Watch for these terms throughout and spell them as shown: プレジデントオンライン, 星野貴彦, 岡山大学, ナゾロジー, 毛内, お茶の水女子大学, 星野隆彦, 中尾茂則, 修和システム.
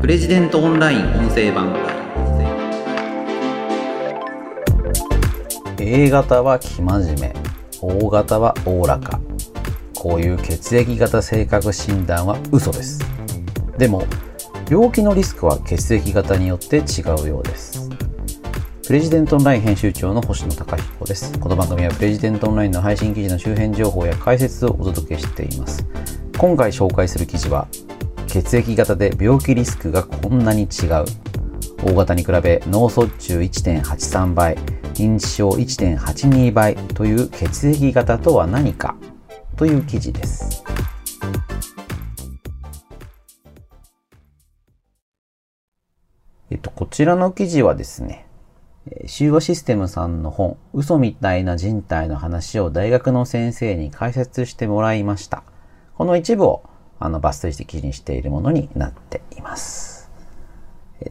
プレジデントオンライン音声版。 A 型は生真面目、O 型はおおらか。こういう血液型性格診断は嘘です。でも病気のリスクは血液型によって違うようです。プレジデントオンライン編集長の星野隆彦です。この番組はプレジデントオンラインの配信記事の周辺情報や解説をお届けしています。今回紹介する記事は、血液型で病気リスクがこんなに違う。O 型に比べ脳卒中 1.83 倍、認知症 1.82 倍という血液型とは何かという記事です。こちらの記事はですね、修和システムさんの本、嘘みたいな人体の話を大学の先生に解説してもらいました。この一部を抜粋して記事にしているものになっています。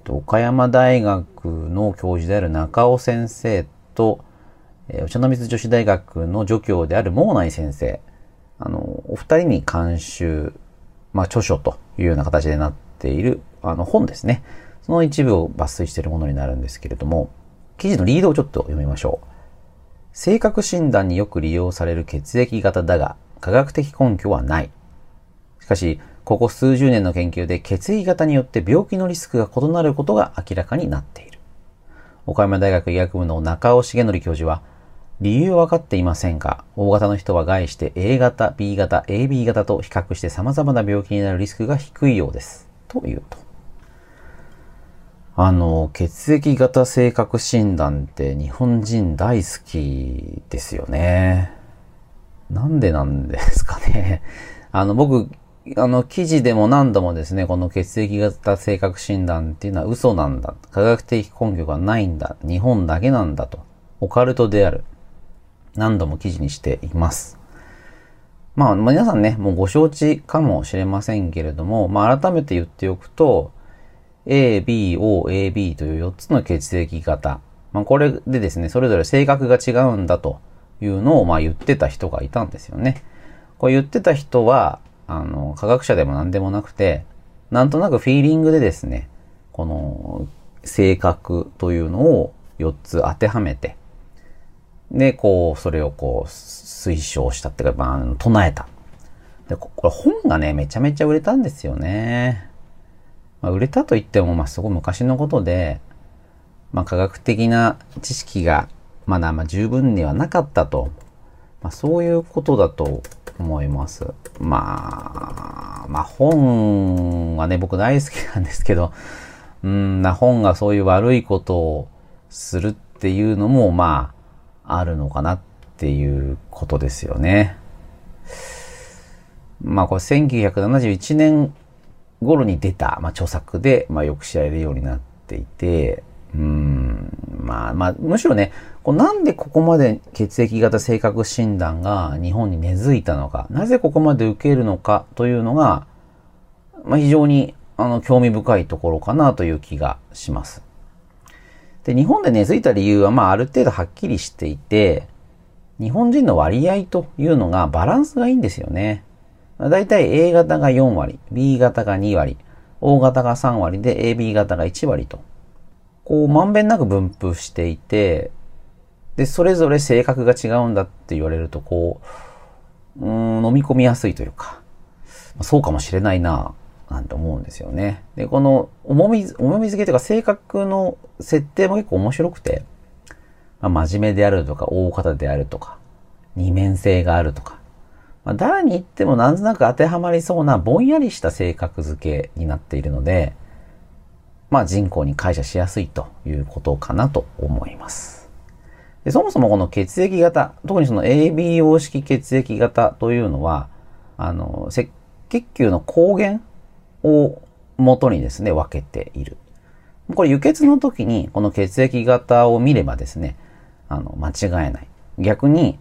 岡山大学の教授である中尾先生と、お茶の水女子大学の助教である毛内先生、お二人に監修、著書というような形でなっている、本ですね。その一部を抜粋しているものになるんですけれども、記事のリードをちょっと読みましょう。性格診断によく利用される血液型だが、科学的根拠はない。しかし、ここ数十年の研究で血液型によって病気のリスクが異なることが明らかになっている。岡山大学医学部の中尾茂則教授は、理由は分かっていませんが、O 型の人は概して A 型、B 型、AB 型と比較して様々な病気になるリスクが低いようです。というと。血液型性格診断って日本人大好きですよね。なんでなんですかね。僕、記事でも何度もですね、この血液型性格診断っていうのは嘘なんだ。科学的根拠がないんだ。日本だけなんだと。オカルトである。何度も記事にしています。皆さんね、もうご承知かもしれませんけれども、改めて言っておくと、A、B、O、AB という4つの血液型。これでですね、それぞれ性格が違うんだというのを、言ってた人がいたんですよね。こう言ってた人は、科学者でも何でもなくて、なんとなくフィーリングでですね、この性格というのを4つ当てはめて、で、それを推奨したっていうか、唱えた。で、これ本がね、めちゃめちゃ売れたんですよね。売れたといっても、すごい昔のことで、科学的な知識がまだ十分にはなかったと、そういうことだと思います。本はね、僕大好きなんですけど、本がそういう悪いことをするっていうのも、あるのかなっていうことですよね。これ1971年頃に出た、著作で、よく知られるようになっていて、むしろね、なんでここまで血液型性格診断が日本に根付いたのか、なぜここまで受けるのかというのが、非常に興味深いところかなという気がします。で、日本で根付いた理由は、ある程度はっきりしていて、日本人の割合というのがバランスがいいんですよね。だいたい A 型が4割、B 型が2割、O 型が3割で AB 型が1割と、まんべんなく分布していて、で、それぞれ性格が違うんだって言われると、飲み込みやすいというか、そうかもしれないな、なんて思うんですよね。で、この、重みづけというか、性格の設定も結構面白くて、真面目であるとか、大方であるとか、二面性があるとか、誰に言ってもなんとなく当てはまりそうな、ぼんやりした性格づけになっているので、人口に解釈しやすいということかなと思います。で、そもそもこの血液型、特にその ABO 式血液型というのは、赤血球の抗原を元にですね、分けている。これ輸血の時にこの血液型を見ればですね、間違えない。逆に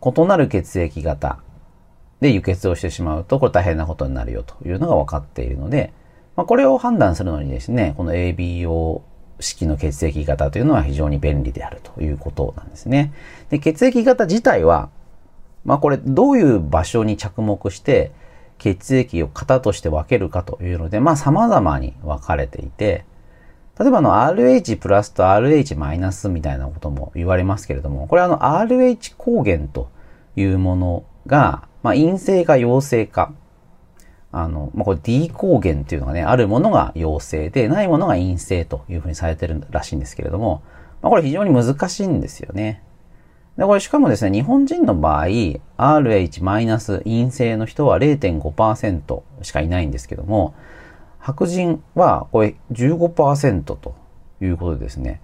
異なる血液型で輸血をしてしまうと、これ大変なことになるよというのが分かっているので、これを判断するのにですね、この ABO 式の血液型というのは非常に便利であるということなんですね。で、血液型自体は、これどういう場所に着目して、血液を型として分けるかというので、まあ様々に分かれていて、例えばRH プラスと RH マイナスみたいなことも言われますけれども、これはRH 抗原というものが、まあ、陰性か陽性か、まあ、これ D 抗原っていうのがね、あるものが陽性で、ないものが陰性というふうにされてるらしいんですけれども、まあ、これ非常に難しいんですよね。で、これしかもですね、日本人の場合、RH マイナス陰性の人は 0.5% しかいないんですけども、白人はこれ 15% ということでですね、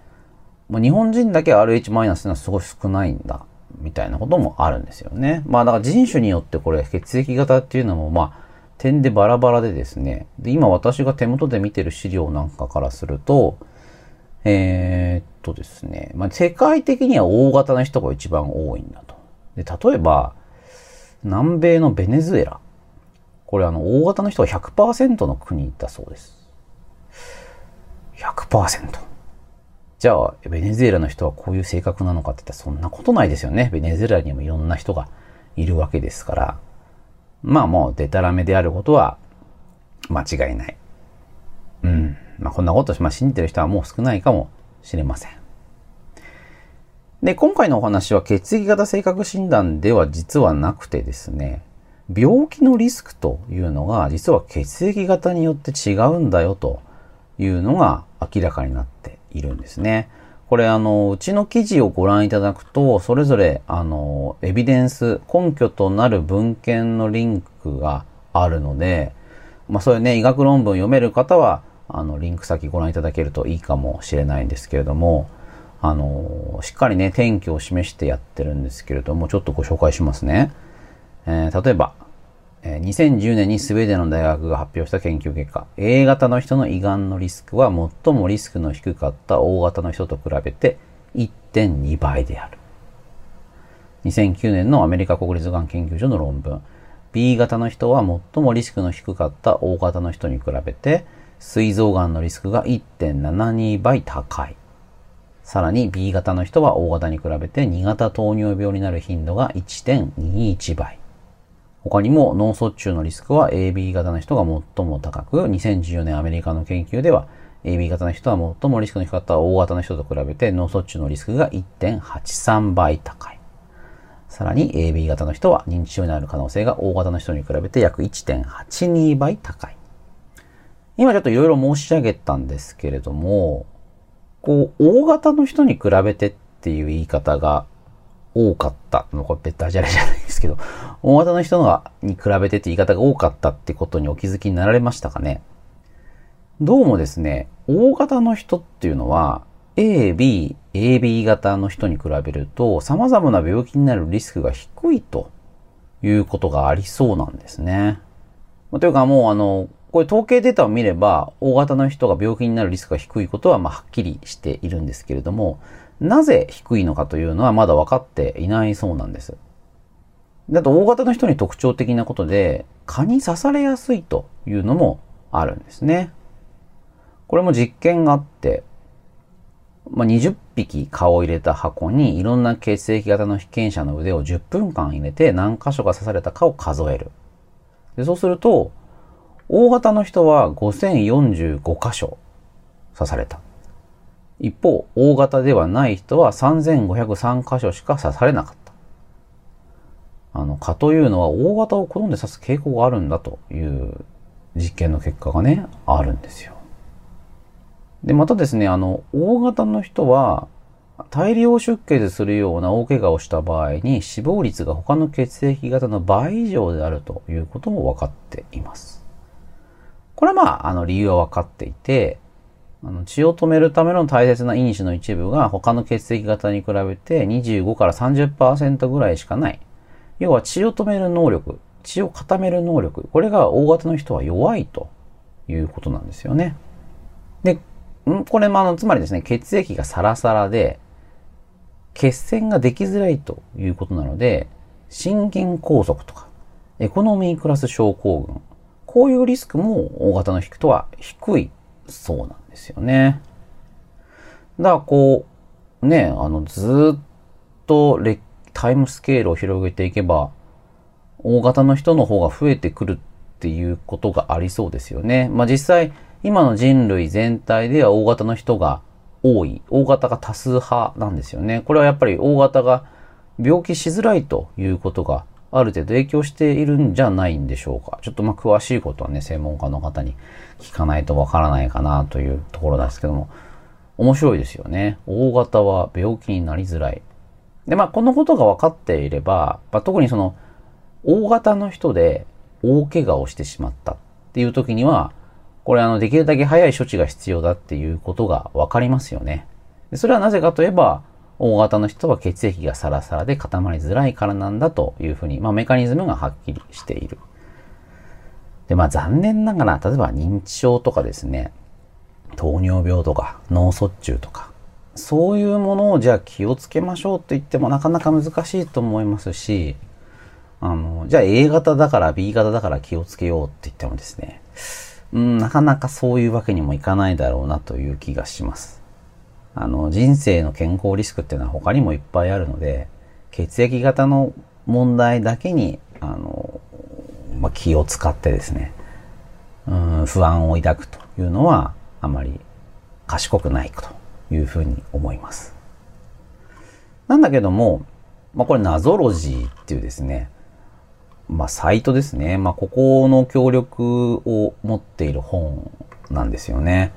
日本人だけ RH マイナスっていうのはすごい少ないんだ、みたいなこともあるんですよね。まあだから人種によってこれ血液型っていうのもまあ点でバラバラでですね、で今私が手元で見てる資料なんかからすると、ですね、まあ、世界的には O 型の人が一番多いんだと。で、例えば、南米のベネズエラ。これO 型の人が 100% の国だそうです。100%。じゃあ、ベネズエラの人はこういう性格なのかって言ったらそんなことないですよね。ベネズエラにもいろんな人がいるわけですから。まあもう、デタラメであることは間違いない。うん。まあこんなことを信じてる人はもう少ないかもしれません。で、今回のお話は血液型性格診断では実はなくてですね、病気のリスクというのが実は血液型によって違うんだよというのが明らかになっているんですね。これうちの記事をご覧いただくと、それぞれエビデンス、根拠となる文献のリンクがあるので、まあそういうね、医学論文を読める方はリンク先ご覧いただけるといいかもしれないんですけれども、しっかりね、転機を示してやってるんですけれども、ちょっとご紹介しますね。例えば、2010年にスウェーデンの大学が発表した研究結果、A 型の人の胃がんのリスクは最もリスクの低かった O 型の人と比べて 1.2 倍である。2009年のアメリカ国立がん研究所の論文、B 型の人は最もリスクの低かった O 型の人に比べて、膵臓がんのリスクが 1.72 倍高い。さらに B 型の人は O 型に比べて2型糖尿病になる頻度が 1.21 倍。他にも脳卒中のリスクは AB 型の人が最も高く、2014年アメリカの研究では AB 型の人は最もリスクの低かった O 型の人と比べて脳卒中のリスクが 1.83 倍高い。さらに AB 型の人は認知症になる可能性が O 型の人に比べて約 1.82 倍高い。今ちょっといろいろ申し上げたんですけれども、こう、O 型の人に比べてっていう言い方が多かった。これ別にダジャレじゃないですけど、O 型の人に比べてって言い方が多かったってことにお気づきになられましたかね。どうもですね、O 型の人っていうのは、AB 型の人に比べると、様々な病気になるリスクが低いということがありそうなんですね。というかもうこれ統計データを見れば、O 型の人が病気になるリスクが低いことは、まあ、はっきりしているんですけれども、なぜ低いのかというのはまだ分かっていないそうなんです。だと O 型の人に特徴的なことで、蚊に刺されやすいというのもあるんですね。これも実験があって、まあ、20匹蚊を入れた箱にいろんな血液型の被験者の腕を10分間入れて何箇所が刺されたかを数える。でそうすると、O 型の人は5045箇所刺された。一方、O 型ではない人は3503箇所しか刺されなかった。蚊というのは O 型を好んで刺す傾向があるんだという実験の結果がね、あるんですよ。で、またですね、O 型の人は大量出血するような大怪我をした場合に死亡率が他の血液型の倍以上であるということも分かっています。これはまあ、理由は分かっていて、血を止めるための大切な因子の一部が他の血液型に比べて25から 30% ぐらいしかない。要は血を止める能力、血を固める能力、これが O 型の人は弱いということなんですよね。で、これもつまりですね、血液がサラサラで、血栓ができづらいということなので、心筋梗塞とか、エコノミークラス症候群、こういうリスクも O 型の人は低いそうなんですよね。だからこう、ね、ずっとタイムスケールを広げていけば、O 型の人の方が増えてくるっていうことがありそうですよね。まあ実際今の人類全体では大型の人が多い、大型が多数派なんですよね。これはやっぱり大型が病気しづらいということがある程度影響しているんじゃないんでしょうか。ちょっとまあ詳しいことはね、専門家の方に聞かないとわからないかなというところですけども、面白いですよね。大型は病気になりづらい。で、まあこのことが分かっていれば、まあ、特にその大型の人で大怪我をしてしまったっていう時には、これできるだけ早い処置が必要だっていうことが分かりますよね。でそれはなぜかといえば、大型の人は血液がサラサラで固まりづらいからなんだというふうに、まあメカニズムがはっきりしている。で、まあ残念ながら、例えば認知症とかですね、糖尿病とか脳卒中とか、そういうものをじゃあ気をつけましょうと言ってもなかなか難しいと思いますし、じゃあ A 型だから B 型だから気をつけようって言ってもですね、なかなかそういうわけにもいかないだろうなという気がします。人生の健康リスクっていうのは他にもいっぱいあるので、血液型の問題だけに、まあ、気を使ってですね、不安を抱くというのはあまり賢くないというふうに思います。なんだけども、まあ、これナゾロジーっていうですね、まあ、サイトですね。まあ、ここの協力を持っている本なんですよね。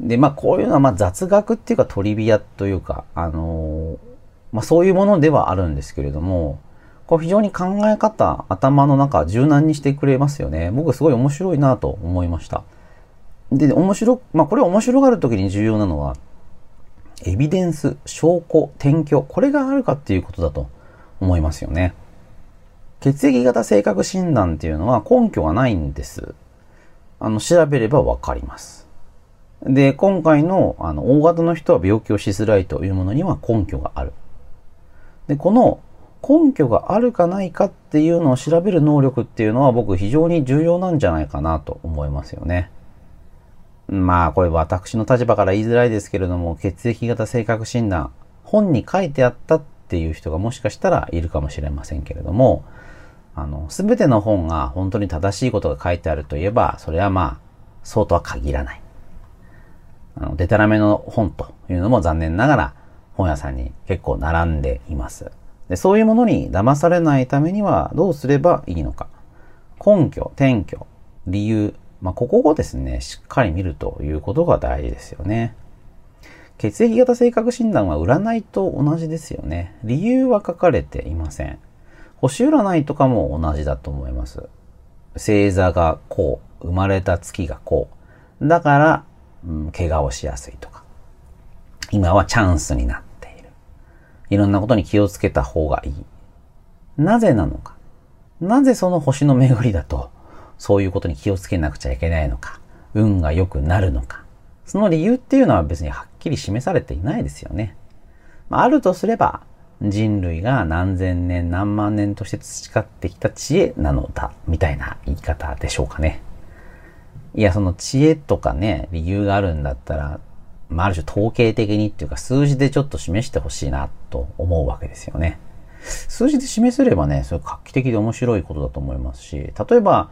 で、まあ、こういうのは、まあ、雑学っていうかトリビアというか、まあ、そういうものではあるんですけれども、こう非常に考え方、頭の中、柔軟にしてくれますよね。僕すごい面白いなと思いました。で、まあ、これ面白がるときに重要なのは、エビデンス、証拠、典拠、これがあるかっていうことだと思いますよね。血液型性格診断っていうのは根拠がないんです。調べればわかります。で、今回の、大型の人は病気をしづらいというものには根拠がある。で、この根拠があるかないかっていうのを調べる能力っていうのは僕非常に重要なんじゃないかなと思いますよね。まあ、これ私の立場から言いづらいですけれども、血液型性格診断、本に書いてあったっていう人がもしかしたらいるかもしれませんけれども、全ての本が本当に正しいことが書いてあるといえば、それはまあ、そうとは限らない。でたらめの本というのも残念ながら本屋さんに結構並んでいます。で、そういうものに騙されないためにはどうすればいいのか。根拠、典拠、理由、まあ、ここをですね、しっかり見るということが大事ですよね。血液型性格診断は占いと同じですよね。理由は書かれていません。星占いとかも同じだと思います。星座がこう、生まれた月がこう。だから、怪我をしやすいとか。今はチャンスになっている。いろんなことに気をつけた方がいい。なぜなのか。なぜその星の巡りだと、そういうことに気をつけなくちゃいけないのか。運が良くなるのか。その理由っていうのは別にはっきり示されていないですよね。あるとすれば、人類が何千年何万年として培ってきた知恵なのだ、みたいな言い方でしょうかね。いや、その知恵とかね、理由があるんだったら、まあ、ある種統計的にっていうか数字でちょっと示してほしいなと思うわけですよね。数字で示せればね、それ画期的で面白いことだと思いますし、例えば、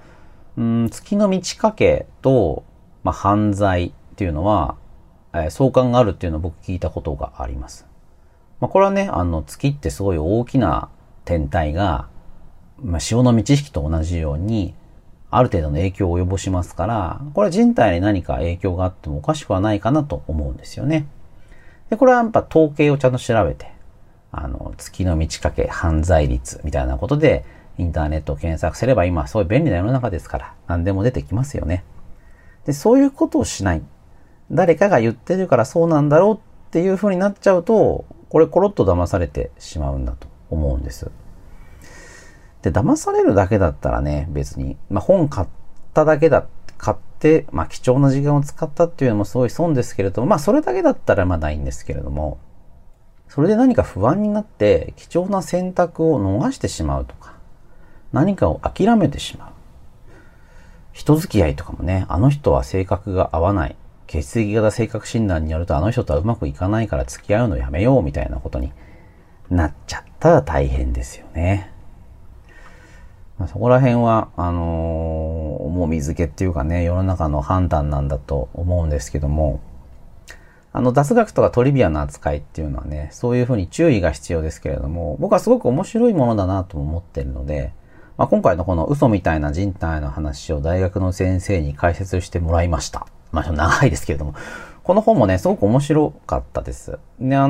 月の満ち欠けと、まあ、犯罪っていうのは、相関があるっていうのを僕聞いたことがあります。まあ、これはね、月ってすごい大きな天体が、まあ、潮の満ち引きと同じように、ある程度の影響を及ぼしますから、これは人体に何か影響があってもおかしくはないかなと思うんですよね。で、これはやっぱ統計をちゃんと調べて、月の満ち欠け、犯罪率みたいなことで、インターネットを検索すれば今、すごい便利な世の中ですから、何でも出てきますよね。で、そういうことをしない。誰かが言ってるからそうなんだろうっていう風になっちゃうと、これコロッと騙されてしまうんだと思うんです。で、騙されるだけだったらね、別に、まあ本買っただけだ、買って、まあ貴重な時間を使ったっていうのもすごい損ですけれども、まあそれだけだったらまだいいんですけれども、それで何か不安になって貴重な選択を逃してしまうとか、何かを諦めてしまう。人付き合いとかもね、あの人は性格が合わない。血液型性格診断によるとあの人とはうまくいかないから付き合うのやめようみたいなことになっちゃったら大変ですよね。まあ、そこら辺は、もう水気っていうかね、世の中の判断なんだと思うんですけども、雑学とかトリビアの扱いっていうのはね、そういうふうに注意が必要ですけれども、僕はすごく面白いものだなと思ってるので、今回のこの嘘みたいな人体の話を大学の先生に解説してもらいました。長いですけれども、この本もね、すごく面白かったです。で、信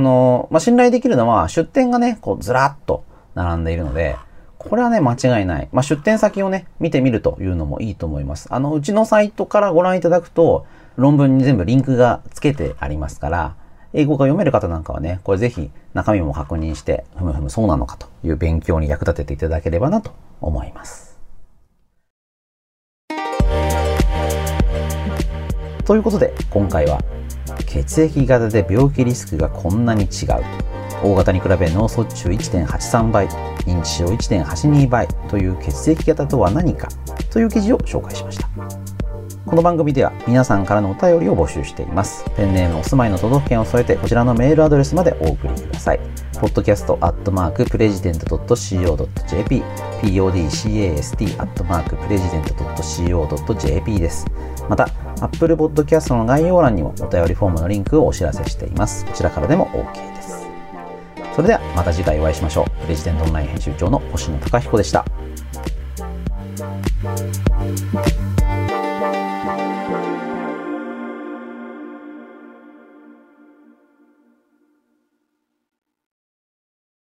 頼できるのは出典がね、こうずらっと並んでいるので、これはね、間違いない。出典先をね、見てみるというのもいいと思います。うちのサイトからご覧いただくと、論文に全部リンクがつけてありますから、英語が読める方なんかはね、これぜひ中身も確認して、ふむふむそうなのかという勉強に役立てていただければなと思います。ということで、今回は血液型で病気リスクがこんなに違う。O 型に比べ脳卒中 1.83 倍、認知症 1.82 倍という血液型とは何かという記事を紹介しました。この番組では皆さんからのお便りを募集しています。ペンネーム、お住まいの都道府県を添えてこちらのメールアドレスまでお送りください。podcast@president.co.jp、podcast@president.co.jp です。また、Apple Podcast の概要欄にもお便りフォームのリンクをお知らせしています。こちらからでも OK です。それではまた次回お会いしましょう。プレジデントオンライン編集長の星野貴彦でした。